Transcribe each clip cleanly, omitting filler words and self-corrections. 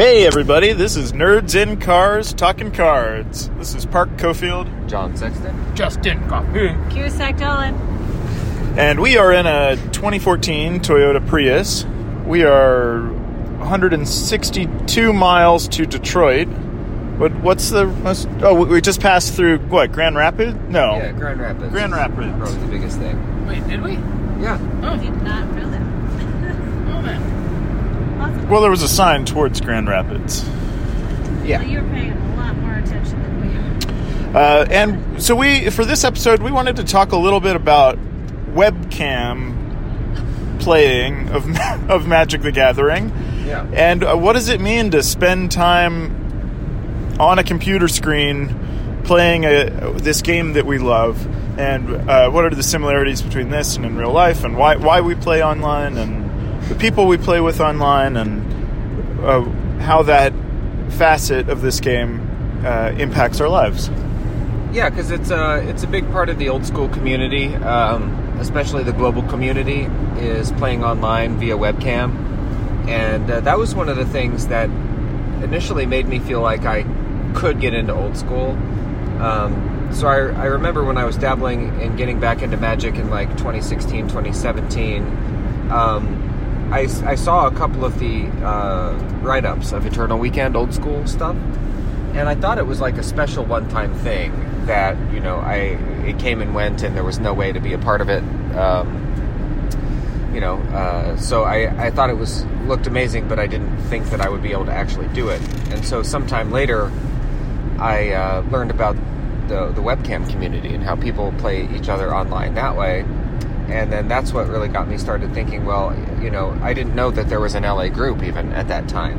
Hey everybody, this is Nerds in Cars Talking Cards. This is Park Cofield, John Sexton, Justin Coffee, Q Sack Dolan. And we are in a 2014 Toyota Prius. We are 162 miles to Detroit. What's the most... Oh, we just passed through, what, Grand Rapids? No. Yeah, Grand Rapids. Grand Rapids. Probably the biggest thing. Wait, did we? Yeah. Oh, we did not feel that. Oh, man. Well, there was a sign towards Grand Rapids. Yeah. So you were paying a lot more attention than we were. And so for this episode, we wanted to talk a little bit about webcam playing of Magic the Gathering. Yeah. And what does it mean to spend time on a computer screen playing this game that we love? And what are the similarities between this and in real life? And why we play online and... the people we play with online, and how that facet of this game impacts our lives. Yeah, because it's a big part of the old school community, especially the global community, is playing online via webcam. And that was one of the things that initially made me feel like I could get into old school. So I remember when I was dabbling in getting back into Magic in like 2016, 2017, I saw a couple of the write-ups of Eternal Weekend old school stuff, and I thought it was like a special one-time thing that, you know, it came and went and there was no way to be a part of it. So I thought it looked amazing, but I didn't think that I would be able to actually do it. And so sometime later, I learned about the webcam community and how people play each other online that way. And then that's what really got me started thinking, well, you know, I didn't know that there was an LA group even at that time.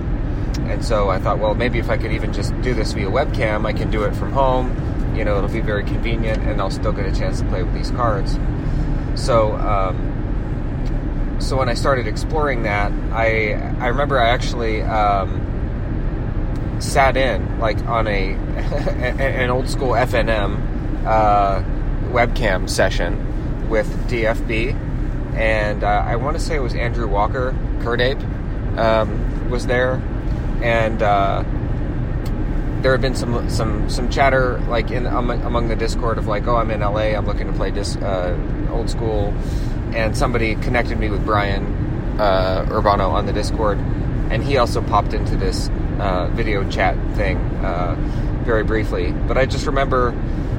And so I thought, well, maybe if I could even just do this via webcam, I can do it from home. You know, it'll be very convenient, and I'll still get a chance to play with these cards. So so when I started exploring that, I remember I actually sat in, like, on an old-school FNM webcam session with DFB, and I want to say it was Andrew Walker, Curdape, was there, and there had been some chatter like among the Discord of like, oh, I'm in LA, I'm looking to play old school, and somebody connected me with Brian Urbano on the Discord, and he also popped into this video chat thing very briefly. But I just remember,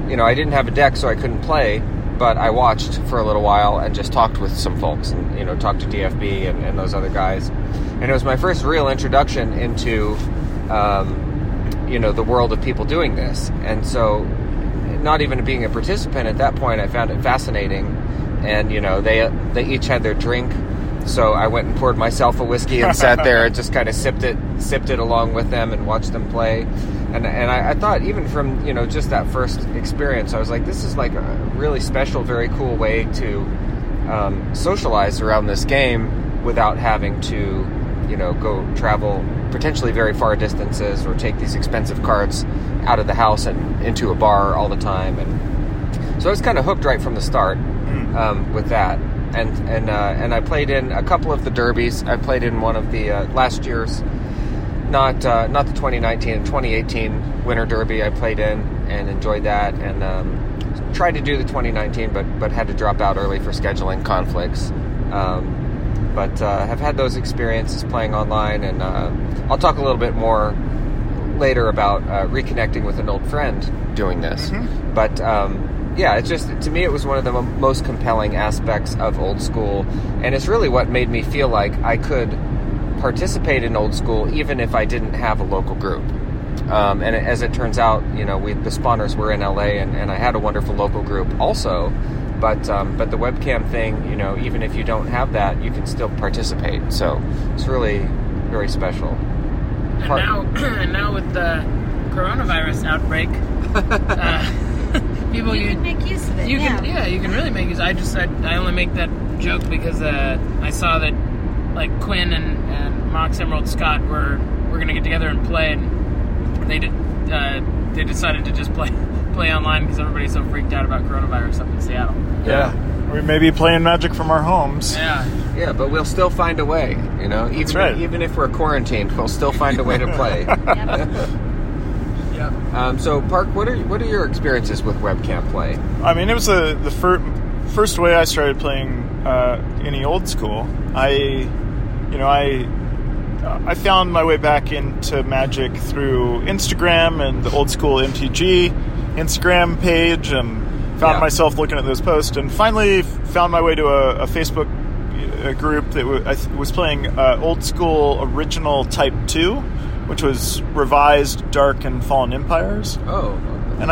you know, I didn't have a deck, so I couldn't play. But I watched for a little while and just talked with some folks and, you know, talked to DFB and those other guys. And it was my first real introduction into, you know, the world of people doing this. And so not even being a participant at that point, I found it fascinating. And, you know, they each had their drink. So I went and poured myself a whiskey and sat there and just kind of sipped it along with them and watched them play. And I thought, even from, you know, just that first experience, I was like, this is like a really special, very cool way to socialize around this game without having to, you know, go travel potentially very far distances or take these expensive cards out of the house and into a bar all the time. And so I was kind of hooked right from the start with that. And I played in a couple of the derbies. I played in one of the last year's, not the 2019 and 2018 Winter Derby. I played in and enjoyed that, and tried to do the 2019, but had to drop out early for scheduling conflicts. But have had those experiences playing online, and I'll talk a little bit more later about reconnecting with an old friend doing this. Mm-hmm. But yeah, it's just, to me, it was one of the most compelling aspects of old school, and it's really what made me feel like I could participate in old school even if I didn't have a local group. And as it turns out, you know, the spawners were in LA, and I had a wonderful local group also, but the webcam thing, you know, even if you don't have that, you can still participate. So it's really very special. And now with the coronavirus outbreak, people, you can make use of it. You can really make use. I only make that joke because I saw that like Quinn and Mox Emerald Scott were gonna get together and play, and they decided to just play online because everybody's so freaked out about coronavirus up in Seattle. Yeah, We may be playing Magic from our homes. Yeah. Yeah, but we'll still find a way, you know? That's right. Even if we're quarantined, we'll still find a way to play. Yeah. So, Park, what are your experiences with webcam play? I mean, it was the first way I started playing any old school. I found my way back into Magic through Instagram and the old school MTG Instagram page, and found myself looking at those posts, and finally found my way to a Facebook group that was playing old school original Type 2, which was revised Dark and Fallen Empires. Oh. And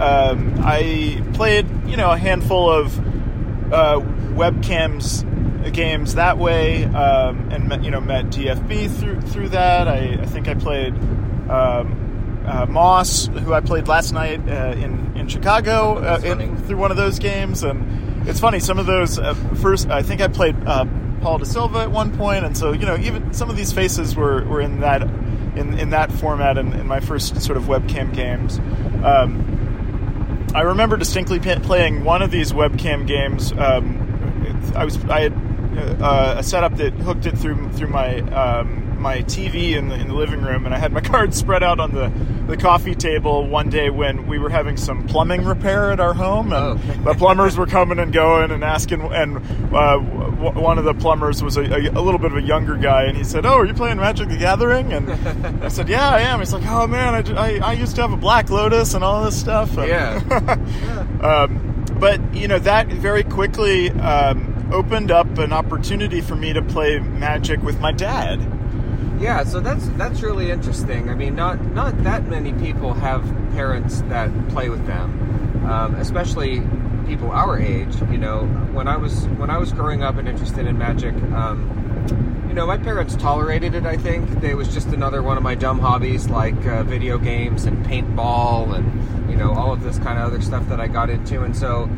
I played, a handful of webcams games that way, and met DFB through that. I think I played Moss, who I played last night in Chicago, through one of those games. And it's funny, some of those first, I think I played Paul Da Silva at one point, and so even some of these faces were in that in that format in my first sort of webcam games. I remember distinctly playing one of these webcam games. I had a setup that hooked it through my my TV in the living room, and I had my cards spread out on the coffee table one day when we were having some plumbing repair at our home, and the plumbers were coming and going and asking, and one of the plumbers was a little bit of a younger guy, and he said, "Oh, are you playing Magic the Gathering?" And I said, "Yeah, I am." He's like, "Oh man, I used to have a Black Lotus and all this stuff." And, but that very quickly opened up an opportunity for me to play Magic with my dad. Yeah, so that's really interesting. I mean, not that many people have parents that play with them, especially people our age. When I was growing up and interested in Magic, my parents tolerated it. I think it was just another one of my dumb hobbies, like video games and paintball and. All of this kind of other stuff that I got into, and so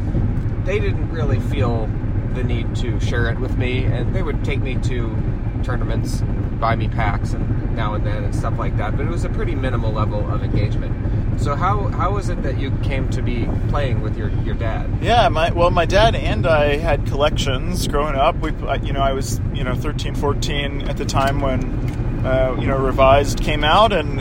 they didn't really feel the need to share it with me, and they would take me to tournaments and buy me packs and now and then and stuff like that, but it was a pretty minimal level of engagement. So how is it that you came to be playing with your dad? Yeah, my dad and I had collections growing up. I was 13, 14 at the time when Revised came out, and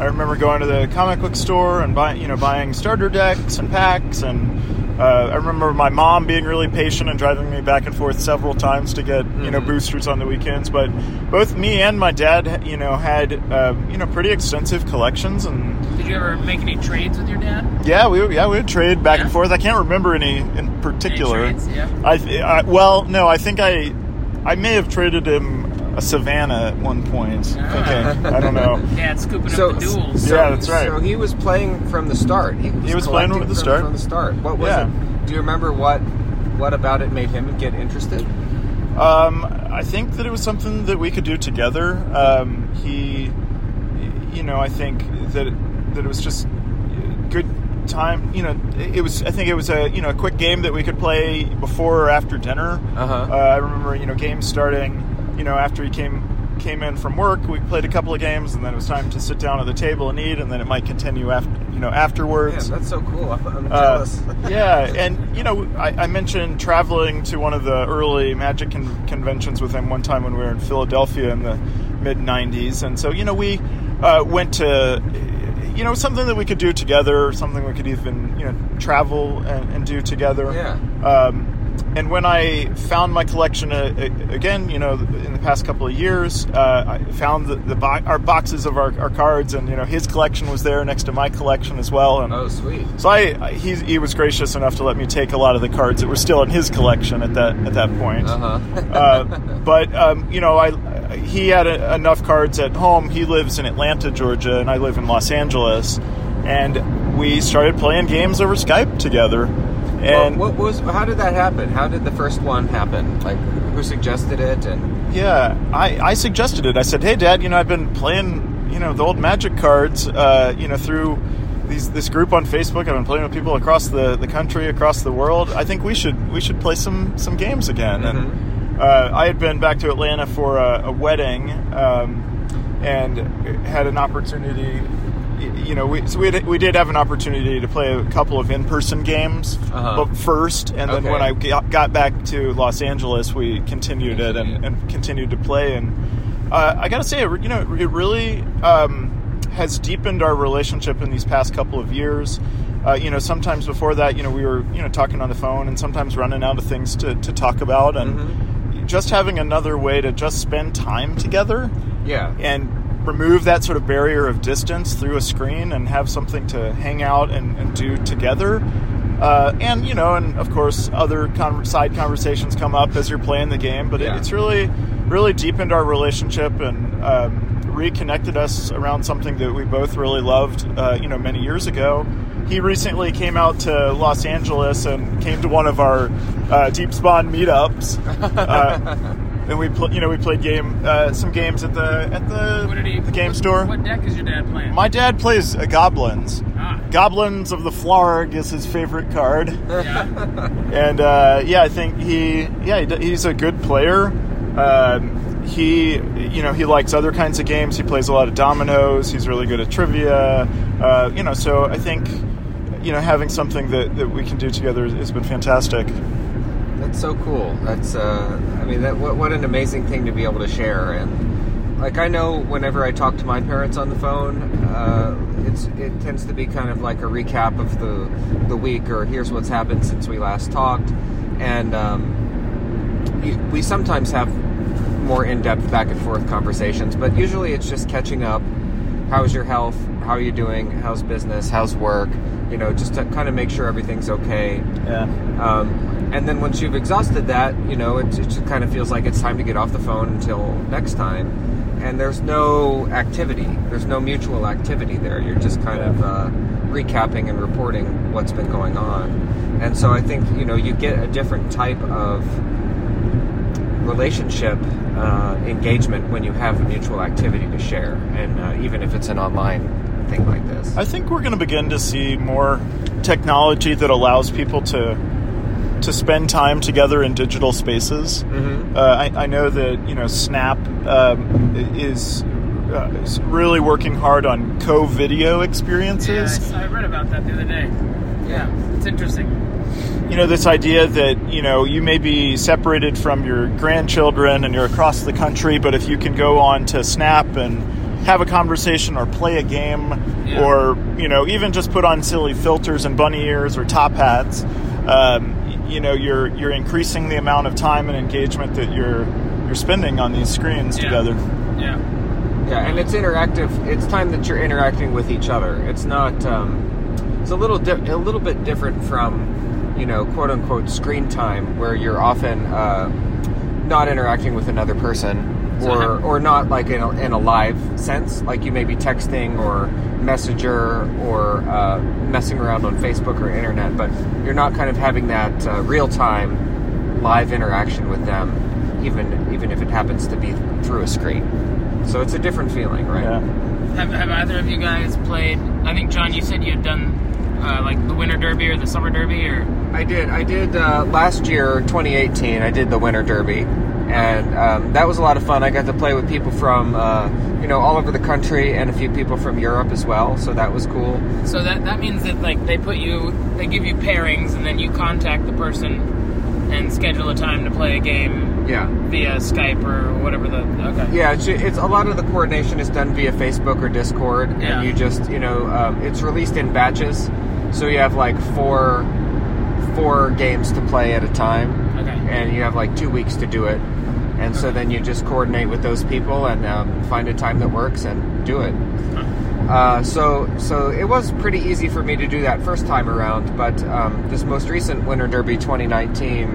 I remember going to the comic book store and buying starter decks and packs, and I remember my mom being really patient and driving me back and forth several times to get boosters on the weekends. But both me and my dad, had pretty extensive collections. And did you ever make any trades with your dad? Yeah, we would trade back and forth. I can't remember any in particular. Any trades? Yeah. I think I may have traded him a Savannah at one point. I don't know. Yeah, it's scooping up the duels. Yeah, that's right. So he was playing from the start. He was playing from the start. What was it? Do you remember what about it made him get interested? I think that it was something that we could do together. I think that it was just good time. It was a quick game that we could play before or after dinner. I remember games starting. After he came in from work, we played a couple of games, and then it was time to sit down at the table and eat, and then it might continue after, afterwards. Yeah, that's so cool. I'm jealous. Yeah, and I mentioned traveling to one of the early Magic conventions with him one time when we were in Philadelphia in the mid '90s, and so we went to something that we could do together, or something we could even travel and do together. Yeah. And when I found my collection again, in the past couple of years, I found our boxes of our cards, and his collection was there next to my collection as well. And oh, sweet! So he was gracious enough to let me take a lot of the cards that were still in his collection at that point. But he had enough cards at home. He lives in Atlanta, Georgia, and I live in Los Angeles, and we started playing games over Skype together. And well, how did that happen? How did the first one happen? Like, who suggested it? And yeah, I suggested it. I said, "Hey, Dad, I've been playing, the old Magic cards, through this group on Facebook. I've been playing with people across the country, across the world. I think we should play some games again." Mm-hmm. And I had been back to Atlanta for a wedding, and had an opportunity you know, we did have an opportunity to play a couple of in-person games, but first, and then when I got back to Los Angeles, we continued it and continued to play. And I gotta say, you know, it really has deepened our relationship in these past couple of years. You know, sometimes before that, you know, we were, you know, talking on the phone and sometimes running out of things to talk about, and just having another way to just spend time together. Yeah. And remove that sort of barrier of distance through a screen and have something to hang out and do together. And, you know, and of course other side conversations come up as you're playing the game, but it's really deepened our relationship and reconnected us around something that we both really loved, you know, many years ago. He recently came out to Los Angeles and came to one of our Deep Spawn meetups. And we played some games at the game store. What deck is your dad playing? My dad plays Goblins. Ah. Goblins of the Flarg is his favorite card. Yeah. And I think he's a good player. He likes other kinds of games. He plays a lot of dominoes. He's really good at trivia. So I think, you know, having something that we can do together has been fantastic. That's so cool. That's, what an amazing thing to be able to share. And, like, I know whenever I talk to my parents on the phone, it tends to be kind of like a recap of the week, or here's what's happened since we last talked. And we sometimes have more in-depth back-and-forth conversations, but usually it's just catching up. How's your health? How are you doing? How's business? How's work? You know, just to kind of make sure everything's okay. Yeah. And then once you've exhausted that, you know, it just kind of feels like it's time to get off the phone until next time. And there's no activity. There's no mutual activity there. You're just kind of recapping and reporting what's been going on. And so I think, you know, you get a different type of relationship engagement when you have a mutual activity to share. And even if it's an online thing like this. I think we're going to begin to see more technology that allows people to spend time together in digital spaces. Mm-hmm. I know that, you know, Snap is really working hard on co-video experiences. Yeah, I read about that the other day. Yeah, it's interesting. You know, this idea that, you know, you may be separated from your grandchildren and you're across the country, but if you can go on to Snap and have a conversation or play a game, or, you know, even just put on silly filters and bunny ears or top hats, you know, you're increasing the amount of time and engagement that you're spending on these screens together. Yeah, and it's interactive. It's time that you're interacting with each other. It's not. It's a little bit different from, you know, quote unquote screen time, where you're often not interacting with another person. Or not like in a live sense, like you may be texting or messenger or messing around on Facebook or internet, but you're not kind of having that real-time live interaction with them, even if it happens to be through a screen. So it's a different feeling, right? Yeah. Have either of you guys played, I think, John, you said you had done like the Winter Derby or the Summer Derby? Or I did last year, 2018, I did the Winter Derby. And that was a lot of fun. I got to play with people from, all over the country, and a few people from Europe as well. So that was cool. So that means that, like, they give you pairings, and then you contact the person and schedule a time to play a game. Yeah. Via Skype or whatever the. Okay. Yeah, it's a lot of the coordination is done via Facebook or Discord, and you just, you know, it's released in batches, so you have like four games to play at a time. Okay. And you have like 2 weeks to do it. And so then you just coordinate with those people and find a time that works and do it. So it was pretty easy for me to do that first time around. But this most recent Winter Derby 2019,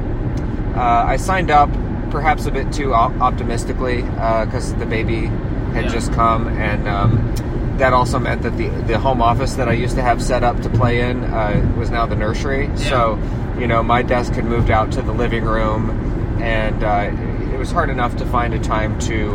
I signed up perhaps a bit too optimistically because the baby had just come. And that also meant that the home office that I used to have set up to play in was now the nursery. Yeah. So, you know, my desk had moved out to the living room, and it was hard enough to find a time to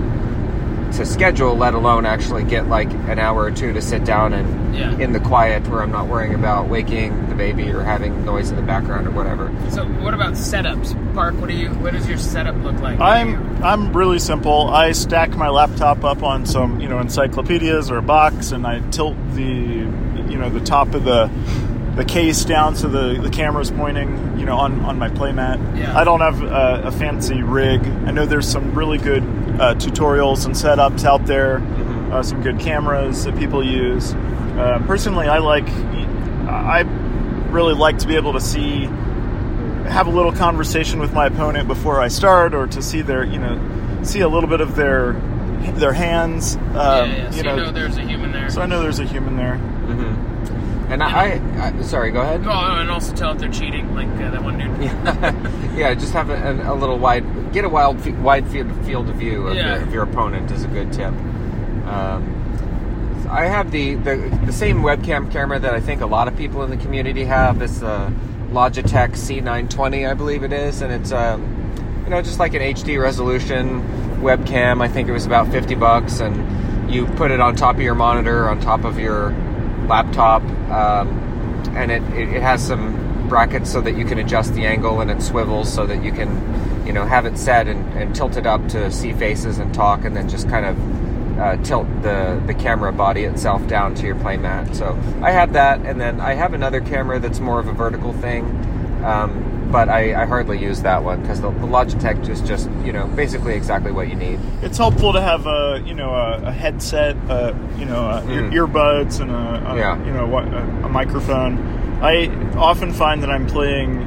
to schedule, let alone actually get like an hour or two to sit down and in the quiet where I'm not worrying about waking the baby or having noise in the background or whatever. So what about setups, Park? What does your setup look like? I'm really simple. I stack my laptop up on some, you know, encyclopedias or a box, and I tilt the, you know, the top of the case down so the camera's pointing, you know, on my playmat. Yeah. I don't have a fancy rig. I know there's some really good tutorials and setups out there, some good cameras that people use. Personally, I really like to be able to see, have a little conversation with my opponent before I start, or to see their, you know, see a little bit of their hands. So you know there's a human there. So I know there's a human there. And I sorry, go ahead. Oh, and also tell if they're cheating, like that one dude. Just have a little wide, get a wide field of view of, of your opponent is a good tip. So I have the same webcam camera that I think a lot of people in the community have. It's the Logitech C920, I believe it is, and it's you know, just like an HD resolution webcam. I think it was about $50, and you put it on top of your monitor, on top of your laptop, and it has some brackets so that you can adjust the angle, and it swivels so that you can, you know, have it set and tilt it up to see faces and talk, and then just kind of tilt the camera body itself down to your playmat. So I have that, and then I have another camera that's more of a vertical thing, but I hardly use that one because the Logitech is just, you know, basically exactly what you need. It's helpful to have a headset, earbuds, and a microphone. I often find that I'm playing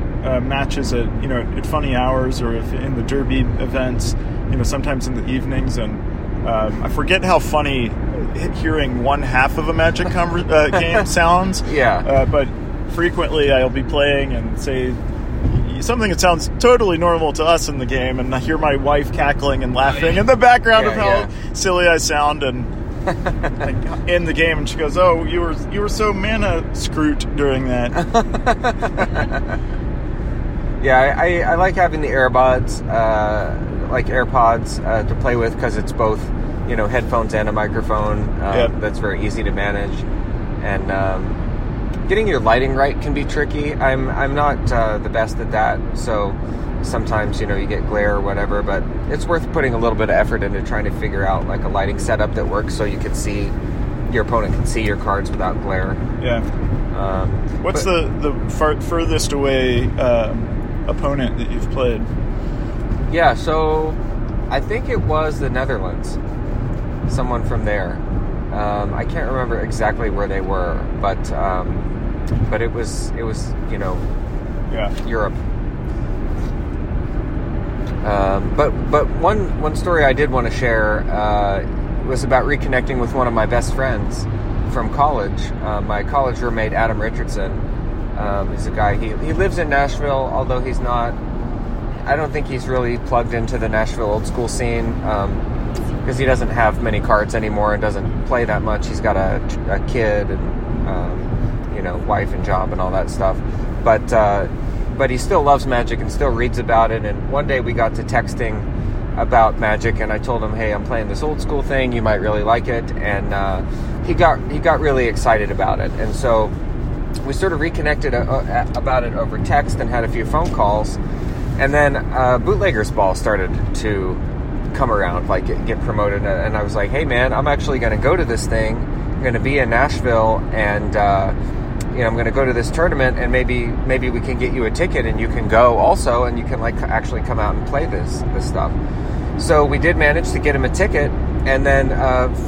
matches at funny hours, or if in the derby events, you know, sometimes in the evenings, and I forget how funny hearing one half of a Magic game sounds. But frequently I'll be playing and say something that sounds totally normal to us in the game, and I hear my wife cackling and laughing in the background of how silly I sound, and like, in the game, and she goes, "Oh, you were so mana screwed during that." I like having the AirPods to play with, because it's both, you know, headphones and a microphone. That's very easy to manage, and getting your lighting right can be tricky. I'm not the best at that, so sometimes, you know, you get glare or whatever, but it's worth putting a little bit of effort into trying to figure out like a lighting setup that works so you can see, your opponent can see your cards without glare. What's the furthest away opponent that you've played? So I think it was the Netherlands, someone from there. I can't remember exactly where they were, but it was Europe. But one story I did want to share was about reconnecting with one of my best friends from college. My college roommate Adam Richardson. He's a guy. He lives in Nashville, although he's not. I don't think he's really plugged into the Nashville old school scene. Because he doesn't have many cards anymore and doesn't play that much. He's got a kid and, wife and job and all that stuff. But he still loves Magic and still reads about it. And one day we got to texting about Magic, and I told him, "Hey, I'm playing this old school thing. You might really like it." And he got really excited about it. And so we sort of reconnected about it over text and had a few phone calls. And then Bootlegger's Ball started to come around, like get promoted, and I was like, "Hey man, I'm actually going to go to this thing. I'm going to be in Nashville, and I'm going to go to this tournament, and maybe we can get you a ticket, and you can go also, and you can like actually come out and play this stuff." So we did manage to get him a ticket, and then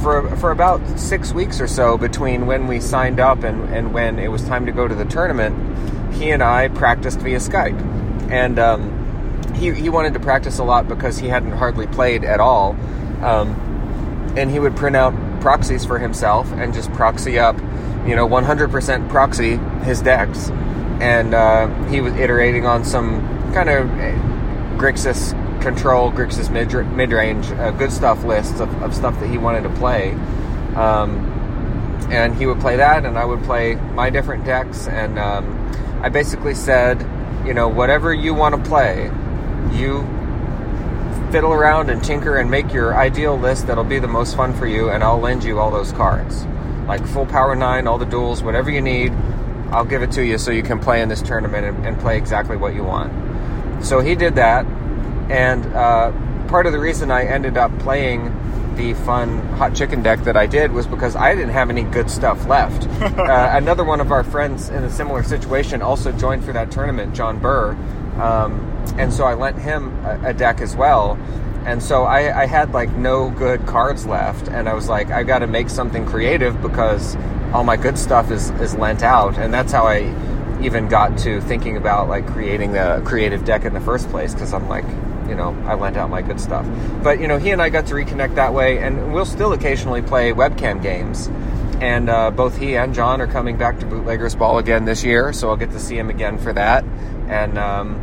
for about 6 weeks or so between when we signed up and when it was time to go to the tournament, he and I practiced via Skype, and He wanted to practice a lot because he hadn't hardly played at all, and he would print out proxies for himself and just proxy up, 100% proxy his decks, and he was iterating on some kind of Grixis control, Grixis mid-range, good stuff lists of stuff that he wanted to play, and he would play that, and I would play my different decks, and I basically said, whatever you want to play, you fiddle around and tinker and make your ideal list that'll be the most fun for you, and I'll lend you all those cards. Like full power 9, all the duels, whatever you need, I'll give it to you so you can play in this tournament and play exactly what you want. So he did that, and part of the reason I ended up playing the fun hot chicken deck that I did was because I didn't have any good stuff left. Another one of our friends in a similar situation also joined for that tournament, John Burr, and so I lent him a deck as well. And so I had like no good cards left, and I was like, I got to make something creative because all my good stuff is lent out. And that's how I even got to thinking about like creating the creative deck in the first place, because I'm like, you know, I lent out my good stuff. But, you know, he and I got to reconnect that way, and we'll still occasionally play webcam games. And both he and John are coming back to Bootlegger's Ball again this year, so I'll get to see him again for that. And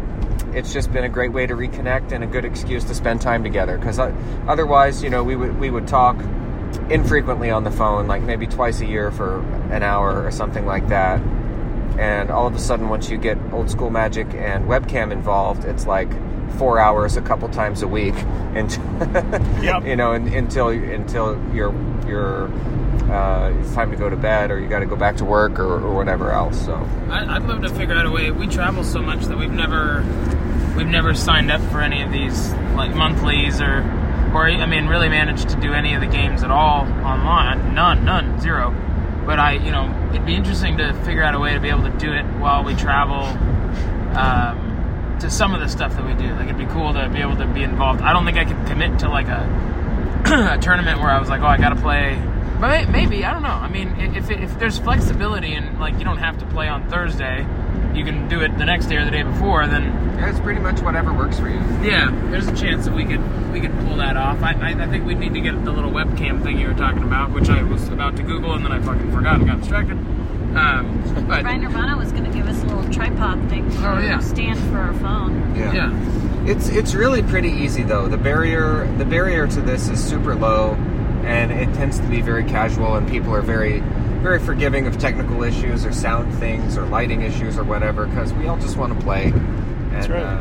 it's just been a great way to reconnect and a good excuse to spend time together, because otherwise, you know, we would talk infrequently on the phone, like maybe twice a year for an hour or something like that. And all of a sudden, once you get old school Magic and webcam involved, it's like 4 hours a couple times a week, and yep. You know, until you're it's time to go to bed, or you got to go back to work, or whatever else. So I'd love to figure out a way. We travel so much that we've never signed up for any of these like monthlies or I mean really managed to do any of the games at all online. None, zero. But it'd be interesting to figure out a way to be able to do it while we travel. To some of the stuff that we do, like it'd be cool to be able to be involved. I don't think I could commit to like a tournament where I was like, oh, I gotta play. But maybe, I don't know. I mean, if there's flexibility and like you don't have to play on Thursday, you can do it the next day or the day before. Then yeah, it's pretty much whatever works for you. Yeah, there's a chance that we could pull that off. I think we'd need to get the little webcam thing you were talking about, which I was about to Google and then I fucking forgot and got distracted. But Brian Urbano was going to give us a little tripod thing to stand for our phone. Yeah. It's really pretty easy though. The barrier to this is super low, and it tends to be very casual, and people are very, very forgiving of technical issues or sound things or lighting issues or whatever, because we all just want to play. And that's right.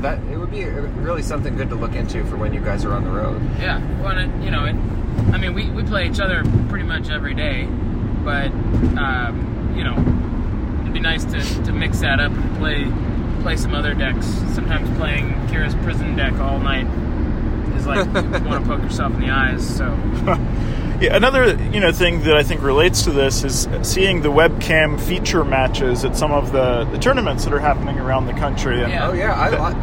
That it would be really something good to look into for when you guys are on the road. Yeah. Well, we play each other pretty much every day, but. It'd be nice to mix that up and play some other decks. Sometimes playing Kira's prison deck all night is like you want to poke yourself in the eyes. So, yeah. Another thing that I think relates to this is seeing the webcam feature matches at some of the tournaments that are happening around the country. And yeah. Oh yeah,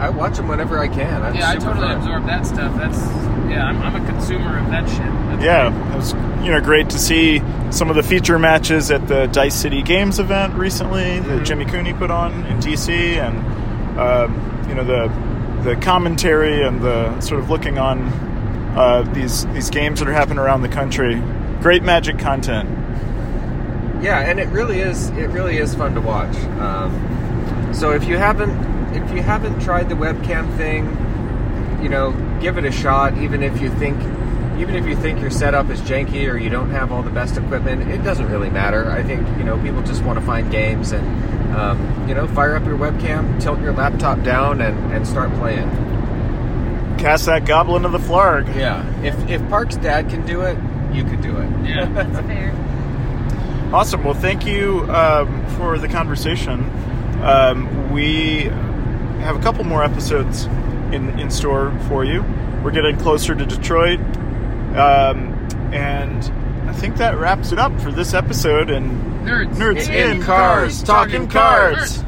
I watch them whenever I can. I totally absorb that stuff. I'm a consumer of that shit. It was great to see some of the feature matches at the Dice City Games event recently that Jimmy Cooney put on in DC, and the commentary and the sort of looking on these games that are happening around the country. Great Magic content. Yeah, and it really is fun to watch. So if you haven't tried the webcam thing, give it a shot. Even if you think your setup is janky or you don't have all the best equipment, it doesn't really matter. I think, people just want to find games and, fire up your webcam, tilt your laptop down and start playing. Cast that Goblin of the Flarg. Yeah. If Park's dad can do it, you could do it. Yeah. That's fair. Awesome. Well, thank you for the conversation. We have a couple more episodes in store for you. We're getting closer to Detroit. And I think that wraps it up for this episode. And Nerds in Cars, talking cards.